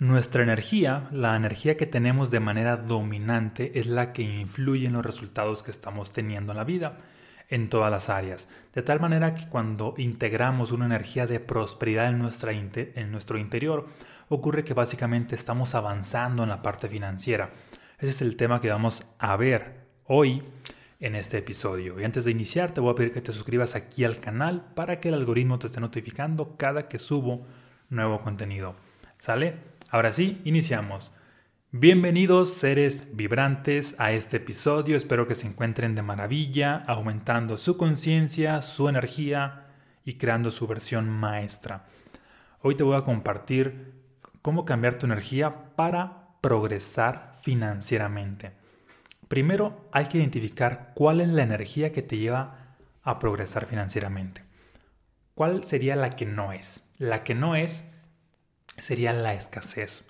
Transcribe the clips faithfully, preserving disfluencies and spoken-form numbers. Nuestra energía, la energía que tenemos de manera dominante, es la que influye en los resultados que estamos teniendo en la vida, en todas las áreas. De tal manera que cuando integramos una energía de prosperidad en, nuestra inter- en nuestro interior, ocurre que básicamente estamos avanzando en la parte financiera. Ese es el tema que vamos a ver hoy en este episodio. Y antes de iniciar, te voy a pedir que te suscribas aquí al canal para que el algoritmo te esté notificando cada que subo nuevo contenido. ¿Sale? Ahora sí, iniciamos. Bienvenidos seres vibrantes a este episodio. Espero que se encuentren de maravilla, aumentando su conciencia, su energía y creando su versión maestra. Hoy te voy a compartir cómo cambiar tu energía para progresar financieramente. Primero hay que identificar cuál es la energía que te lleva a progresar financieramente. ¿Cuál sería la que no es? La que no es sería la escasez.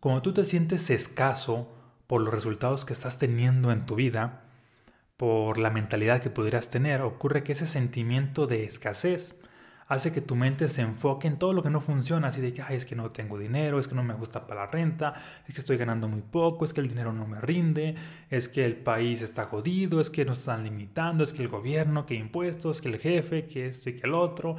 Cuando tú te sientes escaso por los resultados que estás teniendo en tu vida, por la mentalidad que pudieras tener, ocurre que ese sentimiento de escasez hace que tu mente se enfoque en todo lo que no funciona, así de que Ay, es que no tengo dinero, es que no me gusta para la renta, es que estoy ganando muy poco, es que el dinero no me rinde, es que el país está jodido, es que nos están limitando, es que el gobierno, que impuestos, que el jefe, que esto y que el otro.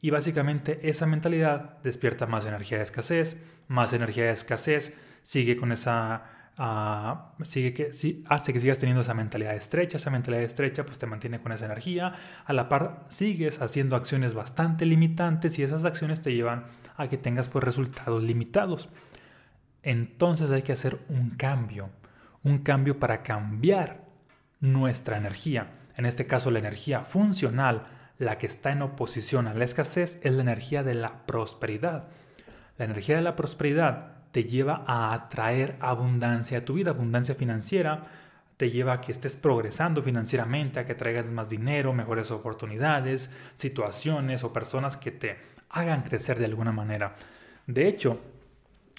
Y básicamente esa mentalidad despierta más energía de escasez, más energía de escasez, sigue con esa, uh, sigue que, sí, hace que sigas teniendo esa mentalidad estrecha, esa mentalidad estrecha pues te mantiene con esa energía, a la par sigues haciendo acciones bastante limitantes y esas acciones te llevan a que tengas pues resultados limitados. Entonces hay que hacer un cambio, un cambio para cambiar nuestra energía, en este caso la energía funcional. La que está en oposición a la escasez es la energía de la prosperidad. La energía de la prosperidad te lleva a atraer abundancia a tu vida, abundancia financiera, te lleva a que estés progresando financieramente, a que traigas más dinero, mejores oportunidades, situaciones o personas que te hagan crecer de alguna manera. De hecho,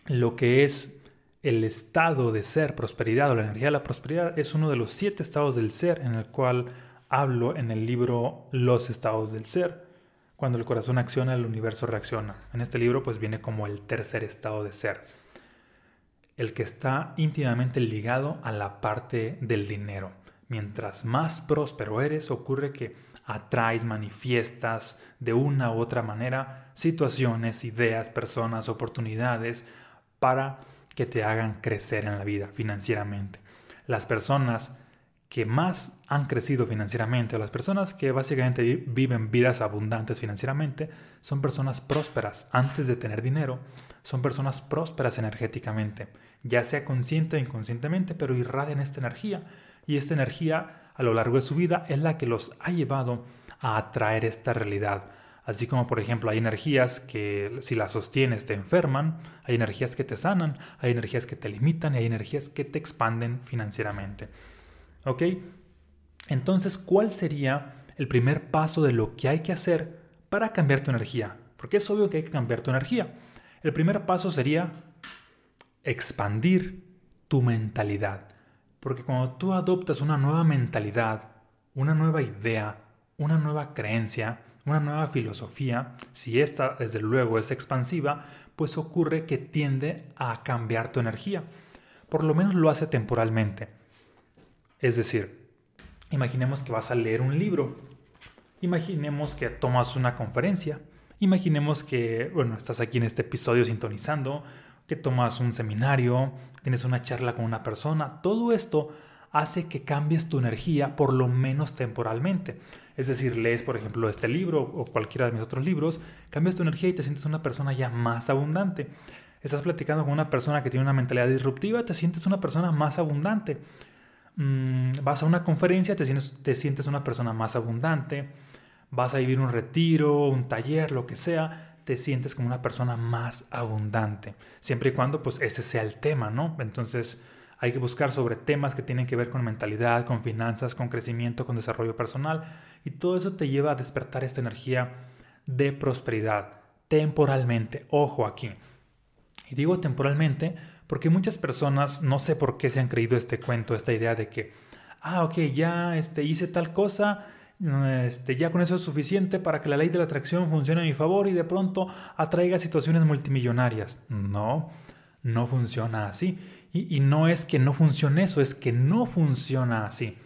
lo que es el estado de ser, prosperidad o la energía de la prosperidad, es uno de los siete estados del ser en el cual hablo en el libro Los estados del ser. Cuando el corazón acciona, el universo reacciona. En este libro pues viene como el tercer estado de ser, el que está íntimamente ligado a la parte del dinero. Mientras más próspero eres, ocurre que atraes, manifiestas de una u otra manera situaciones, ideas, personas, oportunidades para que te hagan crecer en la vida financieramente. Las personas que más han crecido financieramente, o las personas que básicamente viven vidas abundantes financieramente, son personas prósperas antes de tener dinero, son personas prósperas energéticamente, ya sea consciente o inconscientemente, pero irradian esta energía, y esta energía a lo largo de su vida es la que los ha llevado a atraer esta realidad. Así como, por ejemplo, hay energías que si las sostienes te enferman, hay energías que te sanan, hay energías que te limitan y hay energías que te expanden financieramente. ¿Ok? Entonces, ¿cuál sería el primer paso de lo que hay que hacer para cambiar tu energía? Porque es obvio que hay que cambiar tu energía. El primer paso sería expandir tu mentalidad. Porque cuando tú adoptas una nueva mentalidad, una nueva idea, una nueva creencia, una nueva filosofía, si esta desde luego es expansiva, pues ocurre que tiende a cambiar tu energía. Por lo menos lo hace temporalmente. Es decir, imaginemos que vas a leer un libro, imaginemos que tomas una conferencia, imaginemos que, bueno, estás aquí en este episodio sintonizando, que tomas un seminario, tienes una charla con una persona. Todo esto hace que cambies tu energía por lo menos temporalmente. Es decir, lees, por ejemplo, este libro o cualquiera de mis otros libros, cambias tu energía y te sientes una persona ya más abundante. Estás platicando con una persona que tiene una mentalidad disruptiva, te sientes una persona más abundante. Vas a una conferencia, te sientes, te sientes una persona más abundante, vas a vivir un retiro, un taller, lo que sea, te sientes como una persona más abundante, siempre y cuando pues ese sea el tema, ¿no? Entonces hay que buscar sobre temas que tienen que ver con mentalidad, con finanzas, con crecimiento, con desarrollo personal, y todo eso te lleva a despertar esta energía de prosperidad temporalmente. Ojo aquí, y digo temporalmente porque muchas personas, no sé por qué se han creído este cuento, esta idea de que, ah, ok, ya este, hice tal cosa, este, ya con eso es suficiente para que la ley de la atracción funcione a mi favor y de pronto atraiga situaciones multimillonarias. No, no funciona así. Y, y no es que no funcione eso, es que no funciona así.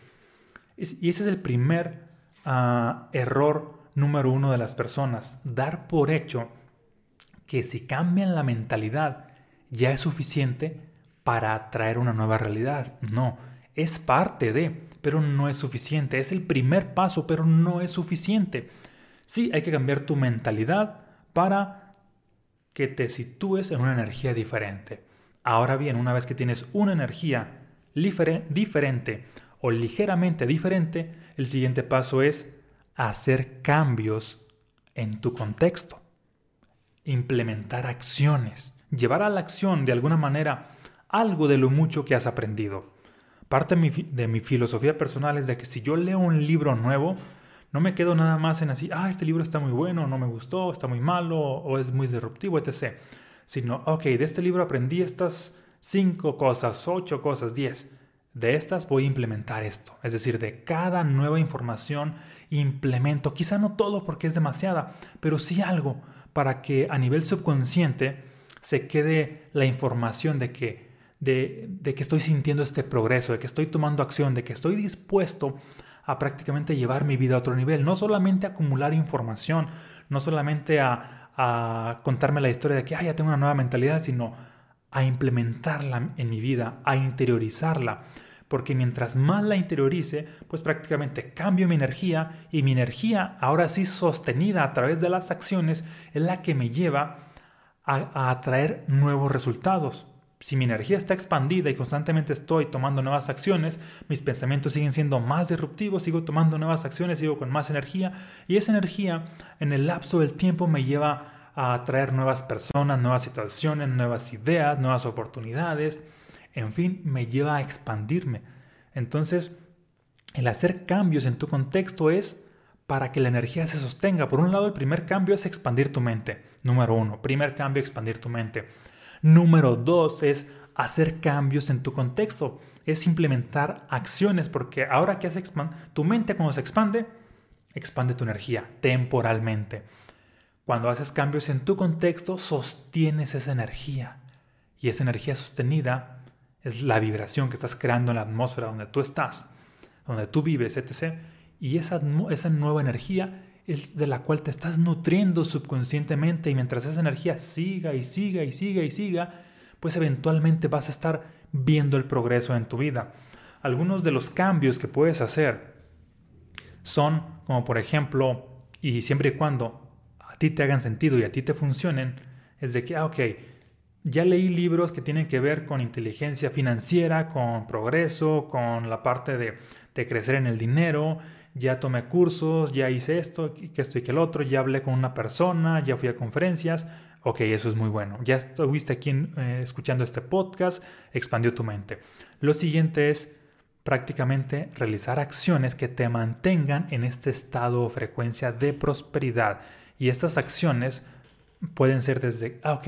Es, y ese es el primer uh, error número uno de las personas. Dar por hecho que si cambian la mentalidad ya es suficiente para atraer una nueva realidad. No, es parte de, pero no es suficiente. Es el primer paso, pero no es suficiente. Sí, hay que cambiar tu mentalidad para que te sitúes en una energía diferente. Ahora bien, una vez que tienes una energía diferente o ligeramente diferente, el siguiente paso es hacer cambios en tu contexto. Implementar acciones. Llevar a la acción de alguna manera algo de lo mucho que has aprendido. Parte de mi, de mi filosofía personal es de que si yo leo un libro nuevo, no me quedo nada más en así, ah, este libro está muy bueno, no me gustó, está muy malo, o es muy disruptivo, etcétera. Sino, ok, de este libro aprendí estas cinco cosas, ocho cosas, diez. De estas voy a implementar esto. Es decir, de cada nueva información implemento, quizá no todo porque es demasiada, pero sí algo para que a nivel subconsciente se quede la información de que De, de que estoy sintiendo este progreso, de que estoy tomando acción, de que estoy dispuesto a prácticamente llevar mi vida a otro nivel. No solamente a acumular información, no solamente a, a contarme la historia de que ah, ya tengo una nueva mentalidad, sino a implementarla en mi vida, a interiorizarla. Porque mientras más la interiorice, pues prácticamente cambio mi energía, y mi energía, ahora sí sostenida a través de las acciones, es la que me lleva a, a atraer nuevos resultados. Si mi energía está expandida y constantemente estoy tomando nuevas acciones, mis pensamientos siguen siendo más disruptivos, sigo tomando nuevas acciones, sigo con más energía, y esa energía en el lapso del tiempo me lleva a atraer nuevas personas, nuevas situaciones, nuevas ideas, nuevas oportunidades, en fin, me lleva a expandirme. Entonces, el hacer cambios en tu contexto es para que la energía se sostenga. Por un lado, el primer cambio es expandir tu mente. Número uno, primer cambio, expandir tu mente. Número dos es hacer cambios en tu contexto, es implementar acciones, porque ahora que has expandido tu mente, cuando se expande, expande tu energía temporalmente. Cuando haces cambios en tu contexto, sostienes esa energía, y esa energía sostenida es la vibración que estás creando en la atmósfera donde tú estás, donde tú vives, etcétera. Y esa, esa nueva energía es de la cual te estás nutriendo subconscientemente, y mientras esa energía siga y siga y siga y siga, pues eventualmente vas a estar viendo el progreso en tu vida. Algunos de los cambios que puedes hacer son como, por ejemplo, y siempre y cuando a ti te hagan sentido y a ti te funcionen, es de que, ah, ok, ya leí libros que tienen que ver con inteligencia financiera, con progreso, con la parte de, de crecer en el dinero. Ya tomé cursos, ya hice esto, que esto y que el otro, ya hablé con una persona, ya fui a conferencias. Ok, eso es muy bueno. Ya estuviste aquí eh, escuchando este podcast, expandió tu mente. Lo siguiente es prácticamente realizar acciones que te mantengan en este estado o frecuencia de prosperidad. Y estas acciones pueden ser desde, ah, ok,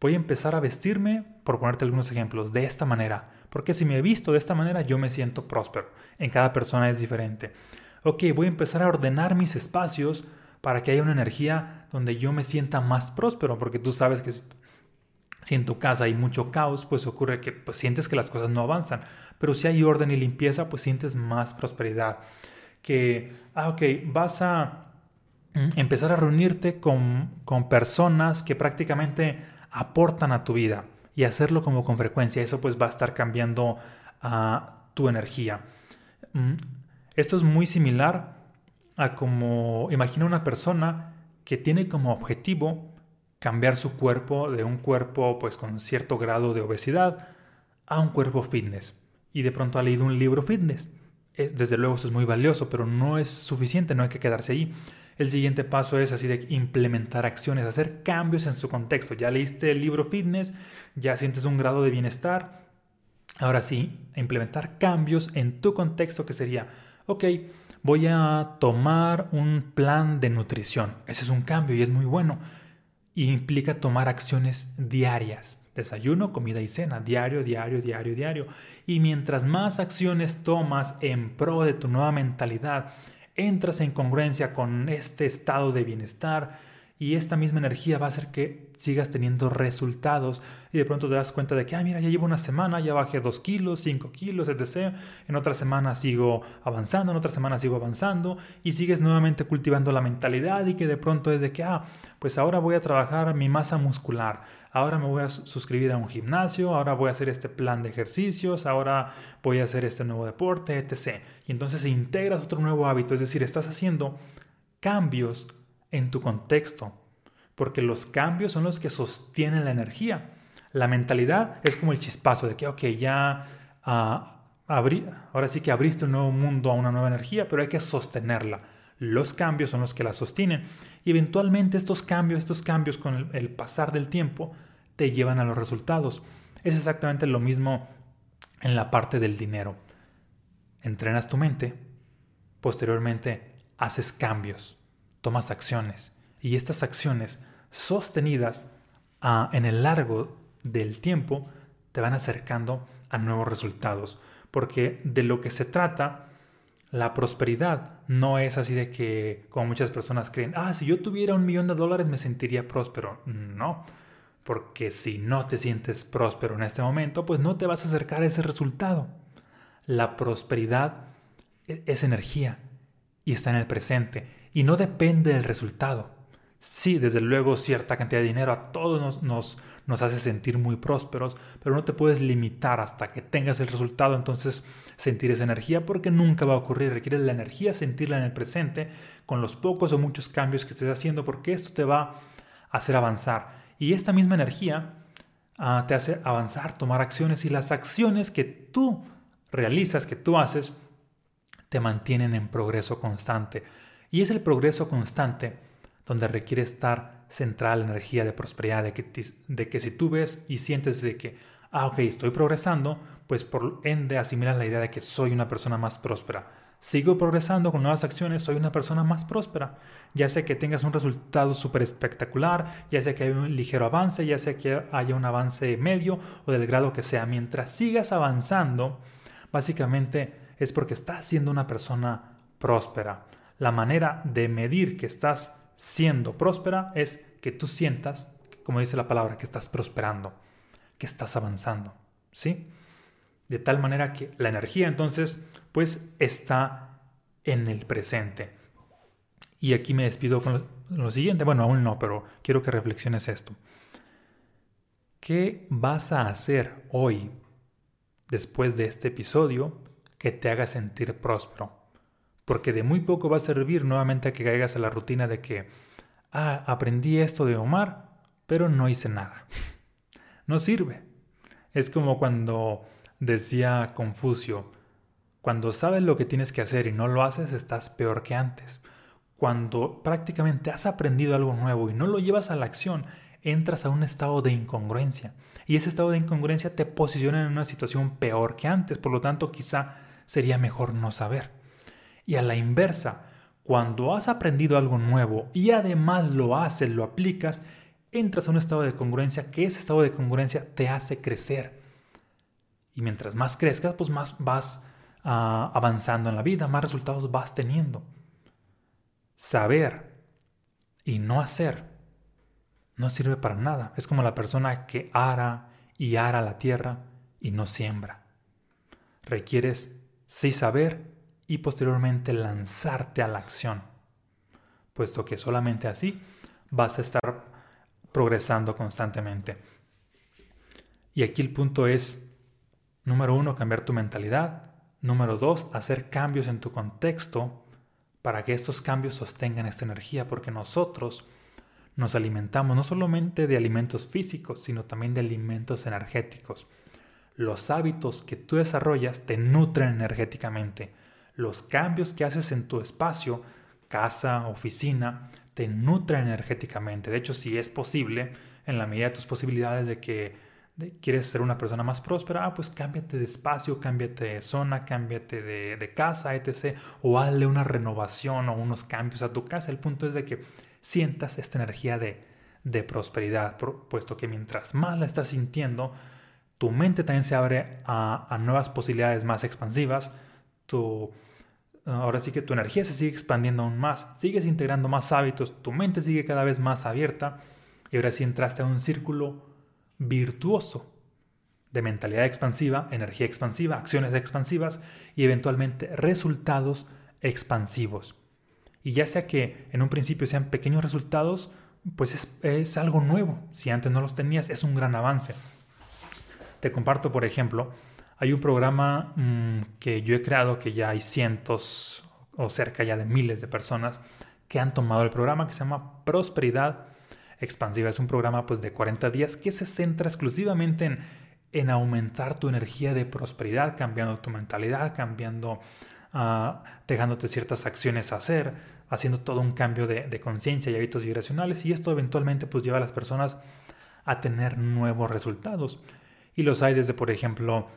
voy a empezar a vestirme, por ponerte algunos ejemplos, de esta manera. Porque si me he visto de esta manera, yo me siento próspero. En cada persona es diferente. Ok, voy a empezar a ordenar mis espacios para que haya una energía donde yo me sienta más próspero, porque tú sabes que si en tu casa hay mucho caos, pues ocurre que pues, sientes que las cosas no avanzan, pero si hay orden y limpieza, pues sientes más prosperidad. Que, ah, ok, vas a empezar a reunirte con, con personas que prácticamente aportan a tu vida y hacerlo como con frecuencia. Eso pues va a estar cambiando uh, tu energía. Mm. Esto es muy similar a como, imagina una persona que tiene como objetivo cambiar su cuerpo de un cuerpo pues con cierto grado de obesidad a un cuerpo fitness. Y de pronto ha leído un libro fitness. Es, desde luego eso es muy valioso, pero no es suficiente, no hay que quedarse ahí. El siguiente paso es así de implementar acciones, hacer cambios en su contexto. Ya leíste el libro fitness, ya sientes un grado de bienestar. Ahora sí, implementar cambios en tu contexto, que sería, ok, voy a tomar un plan de nutrición. Ese es un cambio y es muy bueno. Y implica tomar acciones diarias. Desayuno, comida y cena. Diario, diario, diario, diario. Y mientras más acciones tomas en pro de tu nueva mentalidad, entras en congruencia con este estado de bienestar y esta misma energía va a hacer que sigas teniendo resultados y de pronto te das cuenta de que, ah, mira, ya llevo una semana, ya bajé dos kilos, cinco kilos, etcétera. En otra semana sigo avanzando, en otra semana sigo avanzando y sigues nuevamente cultivando la mentalidad y que de pronto es de que, ah, pues ahora voy a trabajar mi masa muscular, ahora me voy a suscribir a un gimnasio, ahora voy a hacer este plan de ejercicios, ahora voy a hacer este nuevo deporte, etcétera. Y entonces integras otro nuevo hábito, es decir, estás haciendo cambios en tu contexto, porque los cambios son los que sostienen la energía. La mentalidad es como el chispazo de que, ok, ya uh, abrí, ahora sí que abriste un nuevo mundo a una nueva energía, pero hay que sostenerla. Los cambios son los que la sostienen. Y eventualmente estos cambios, estos cambios con el, el pasar del tiempo, te llevan a los resultados. Es exactamente lo mismo en la parte del dinero. Entrenas tu mente, posteriormente haces cambios, tomas acciones y estas acciones sostenidas uh, en el largo del tiempo te van acercando a nuevos resultados, porque de lo que se trata la prosperidad no es así de que, como muchas personas creen, ah, si yo tuviera un millón de dólares me sentiría próspero. No, porque si no te sientes próspero en este momento, pues no te vas a acercar a ese resultado. La prosperidad es energía y está en el presente y no depende del resultado. Sí, desde luego cierta cantidad de dinero a todos nos, nos, nos hace sentir muy prósperos, pero no te puedes limitar hasta que tengas el resultado, entonces sentir esa energía, porque nunca va a ocurrir. Requieres la energía, sentirla en el presente con los pocos o muchos cambios que estés haciendo, porque esto te va a hacer avanzar. Y esta misma energía uh, te hace avanzar, tomar acciones, y las acciones que tú realizas, que tú haces, te mantienen en progreso constante. Y es el progreso constante donde requiere estar centrada la energía de prosperidad, de que, de que si tú ves y sientes de que, ah, ok, estoy progresando, pues por ende asimilas la idea de que soy una persona más próspera. Sigo progresando con nuevas acciones, soy una persona más próspera. Ya sea que tengas un resultado súper espectacular, ya sea que haya un ligero avance, ya sea que haya un avance medio o del grado que sea. Mientras sigas avanzando, básicamente es porque estás siendo una persona próspera. La manera de medir que estás siendo próspera es que tú sientas, como dice la palabra, que estás prosperando, que estás avanzando, ¿sí? De tal manera que la energía entonces pues está en el presente. Y aquí me despido con lo siguiente. Bueno, aún no, pero quiero que reflexiones esto. ¿Qué vas a hacer hoy después de este episodio que te haga sentir próspero? Porque de muy poco va a servir nuevamente a que caigas a la rutina de que, ah, aprendí esto de Omar, pero no hice nada. No sirve. Es como cuando decía Confucio, cuando sabes lo que tienes que hacer y no lo haces, estás peor que antes. Cuando prácticamente has aprendido algo nuevo y no lo llevas a la acción, entras a un estado de incongruencia. Y ese estado de incongruencia te posiciona en una situación peor que antes. Por lo tanto, quizá sería mejor no saber. Y a la inversa, cuando has aprendido algo nuevo y además lo haces, lo aplicas, entras a un estado de congruencia, que ese estado de congruencia te hace crecer. Y mientras más crezcas, pues más vas uh, avanzando en la vida, más resultados vas teniendo. Saber y no hacer no sirve para nada. Es como la persona que ara y ara la tierra y no siembra. Requieres sí saber y posteriormente lanzarte a la acción, puesto que solamente así vas a estar progresando constantemente. Y aquí el punto es, número uno, cambiar tu mentalidad. Número dos, hacer cambios en tu contexto para que estos cambios sostengan esta energía, porque nosotros nos alimentamos no solamente de alimentos físicos, sino también de alimentos energéticos. Los hábitos que tú desarrollas te nutren energéticamente. Los cambios que haces en tu espacio, casa, oficina, te nutren energéticamente. De hecho, si es posible, en la medida de tus posibilidades de que de, quieres ser una persona más próspera, ah, pues cámbiate de espacio, cámbiate de zona, cámbiate de, de casa, etcétera. O hazle una renovación o unos cambios a tu casa. El punto es de que sientas esta energía de, de prosperidad, puesto que mientras más la estás sintiendo, tu mente también se abre a, a nuevas posibilidades más expansivas. Tu, ahora sí que tu energía se sigue expandiendo aún más, sigues integrando más hábitos, tu mente sigue cada vez más abierta y ahora sí entraste a un círculo virtuoso de mentalidad expansiva, energía expansiva, acciones expansivas y eventualmente resultados expansivos. Y ya sea que en un principio sean pequeños resultados, pues es, es algo nuevo. Si antes no los tenías, es un gran avance. Te comparto, por ejemplo, hay un programa mmm, que yo he creado, que ya hay cientos o cerca ya de miles de personas que han tomado el programa, que se llama Prosperidad Expansiva. Es un programa pues de cuarenta días que se centra exclusivamente en, en aumentar tu energía de prosperidad, cambiando tu mentalidad, cambiando, uh, dejándote ciertas acciones a hacer, haciendo todo un cambio de, de conciencia y hábitos vibracionales. Y esto eventualmente pues lleva a las personas a tener nuevos resultados. Y los hay desde, por ejemplo,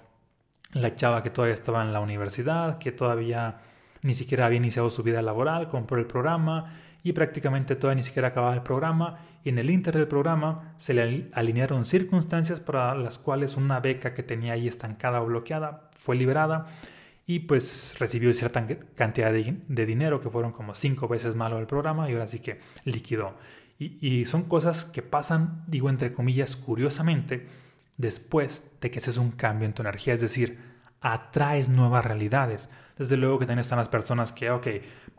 la chava que todavía estaba en la universidad, que todavía ni siquiera había iniciado su vida laboral, compró el programa y prácticamente todavía ni siquiera acababa el programa. Y en el inter del programa se le alinearon circunstancias para las cuales una beca que tenía ahí estancada o bloqueada fue liberada y pues recibió cierta cantidad de, de dinero que fueron como cinco veces malo del programa y ahora sí que liquidó. Y, y son cosas que pasan, digo entre comillas, curiosamente, después de que haces un cambio en tu energía, es decir, atraes nuevas realidades. Desde luego que también están las personas que, ok,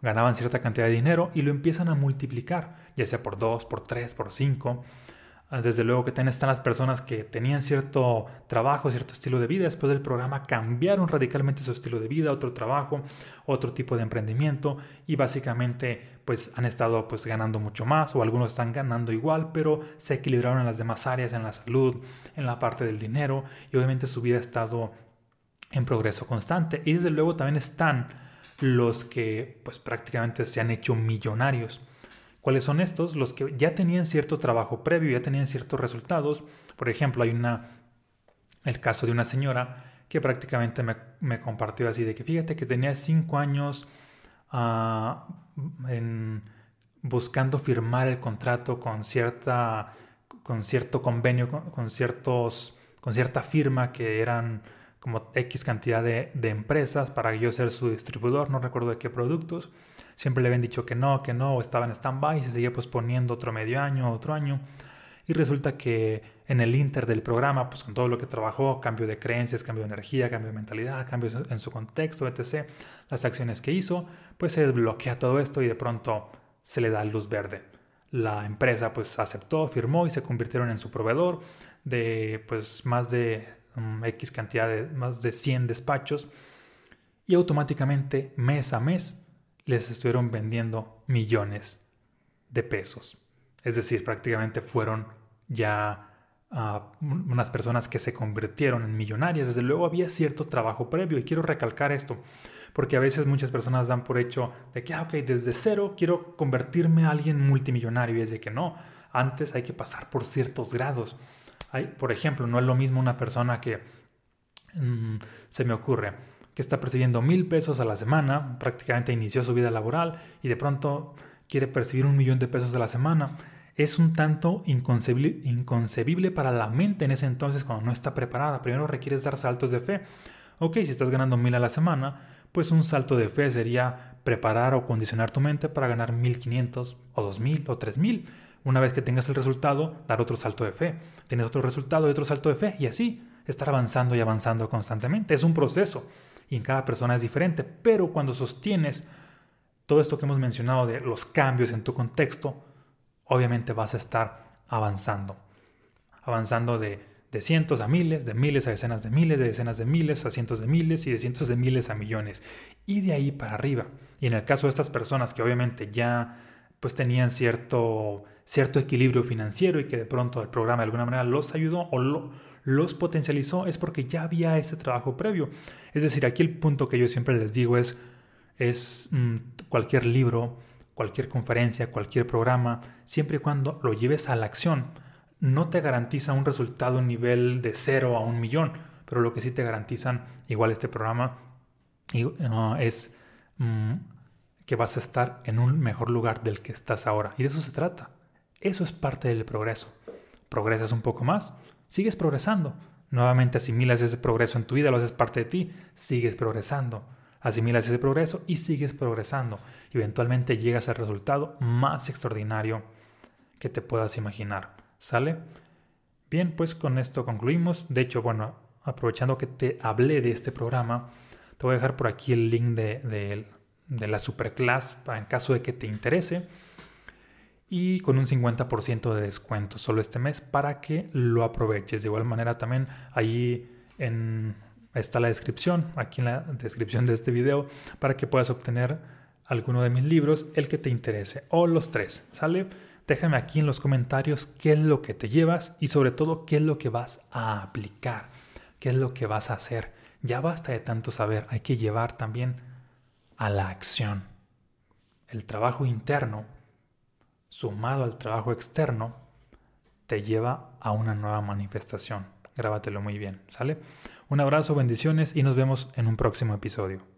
ganaban cierta cantidad de dinero y lo empiezan a multiplicar, ya sea por dos, por tres, por cinco. Desde luego que también están las personas que tenían cierto trabajo, cierto estilo de vida. Después del programa cambiaron radicalmente su estilo de vida, otro trabajo, otro tipo de emprendimiento y básicamente pues han estado pues ganando mucho más o algunos están ganando igual, pero se equilibraron en las demás áreas, en la salud, en la parte del dinero y obviamente su vida ha estado en progreso constante. Y desde luego también están los que pues prácticamente se han hecho millonarios. ¿Cuáles son estos? Los que ya tenían cierto trabajo previo, ya tenían ciertos resultados. Por ejemplo, hay una, el caso de una señora que prácticamente me, me compartió así de que fíjate que tenía cinco años uh, en, buscando firmar el contrato con, cierta, con cierto convenio, con, con, ciertos, con cierta firma que eran como X cantidad de, de empresas para yo ser su distribuidor, no recuerdo de qué productos. Siempre le habían dicho que no, que no, estaba en stand-by y se seguía posponiendo otro medio año, otro año. Y resulta que en el inter del programa, pues con todo lo que trabajó, cambio de creencias, cambio de energía, cambio de mentalidad, cambios en su contexto, etcétera, las acciones que hizo, pues se desbloquea todo esto y de pronto se le da luz verde. La empresa pues aceptó, firmó y se convirtieron en su proveedor de pues más de um, X cantidad de, más de cien despachos. Y automáticamente, mes a mes, les estuvieron vendiendo millones de pesos. Es decir, prácticamente fueron ya uh, unas personas que se convirtieron en millonarias. Desde luego había cierto trabajo previo y quiero recalcar esto porque a veces muchas personas dan por hecho de que, ah, ok, desde cero quiero convertirme a alguien multimillonario y es de que no, antes hay que pasar por ciertos grados. Hay, por ejemplo, no es lo mismo una persona que, um, se me ocurre, que está percibiendo mil pesos a la semana, prácticamente inició su vida laboral y de pronto quiere percibir un millón de pesos a la semana. Es un tanto inconcebible, inconcebible para la mente en ese entonces cuando no está preparada. Primero requieres dar saltos de fe. Ok, si estás ganando mil a la semana, pues un salto de fe sería preparar o condicionar tu mente para ganar mil quinientos o dos mil o tres mil. Una vez que tengas el resultado, dar otro salto de fe. Tienes otro resultado y otro salto de fe y así estar avanzando y avanzando constantemente. Es un proceso. Y en cada persona es diferente, pero cuando sostienes todo esto que hemos mencionado de los cambios en tu contexto, obviamente vas a estar avanzando. Avanzando de, de cientos a miles, de miles a decenas de miles, de decenas de miles a cientos de miles y de cientos de miles a millones. Y de ahí para arriba. Y en el caso de estas personas que obviamente ya pues tenían cierto, cierto equilibrio financiero y que de pronto el programa de alguna manera los ayudó o lo, los potencializó, es porque ya había ese trabajo previo. Es decir, aquí el punto que yo siempre les digo es, es mmm, cualquier libro, cualquier conferencia, cualquier programa, siempre y cuando lo lleves a la acción, no te garantiza un resultado a un nivel de cero a un millón, pero lo que sí te garantizan, igual este programa, y, uh, es... Mmm, que vas a estar en un mejor lugar del que estás ahora. Y de eso se trata. Eso es parte del progreso. Progresas un poco más, sigues progresando. Nuevamente asimilas ese progreso en tu vida, lo haces parte de ti, sigues progresando. asimilas ese progreso y sigues progresando. Y eventualmente llegas al resultado más extraordinario que te puedas imaginar. ¿Sale? Bien, pues con esto concluimos. De hecho, bueno, aprovechando que te hablé de este programa, te voy a dejar por aquí el link de, de, de la Superclass en caso de que te interese. Y con un cincuenta por ciento de descuento solo este mes para que lo aproveches. De igual manera también ahí en, está la descripción, aquí en la descripción de este video, para que puedas obtener alguno de mis libros, el que te interese o los tres, ¿sale? Déjame aquí en los comentarios qué es lo que te llevas y sobre todo qué es lo que vas a aplicar, qué es lo que vas a hacer. Ya basta de tanto saber, hay que llevar también a la acción. El trabajo interno sumado al trabajo externo te lleva a una nueva manifestación. Grábatelo muy bien, ¿sale? Un abrazo, bendiciones y nos vemos en un próximo episodio.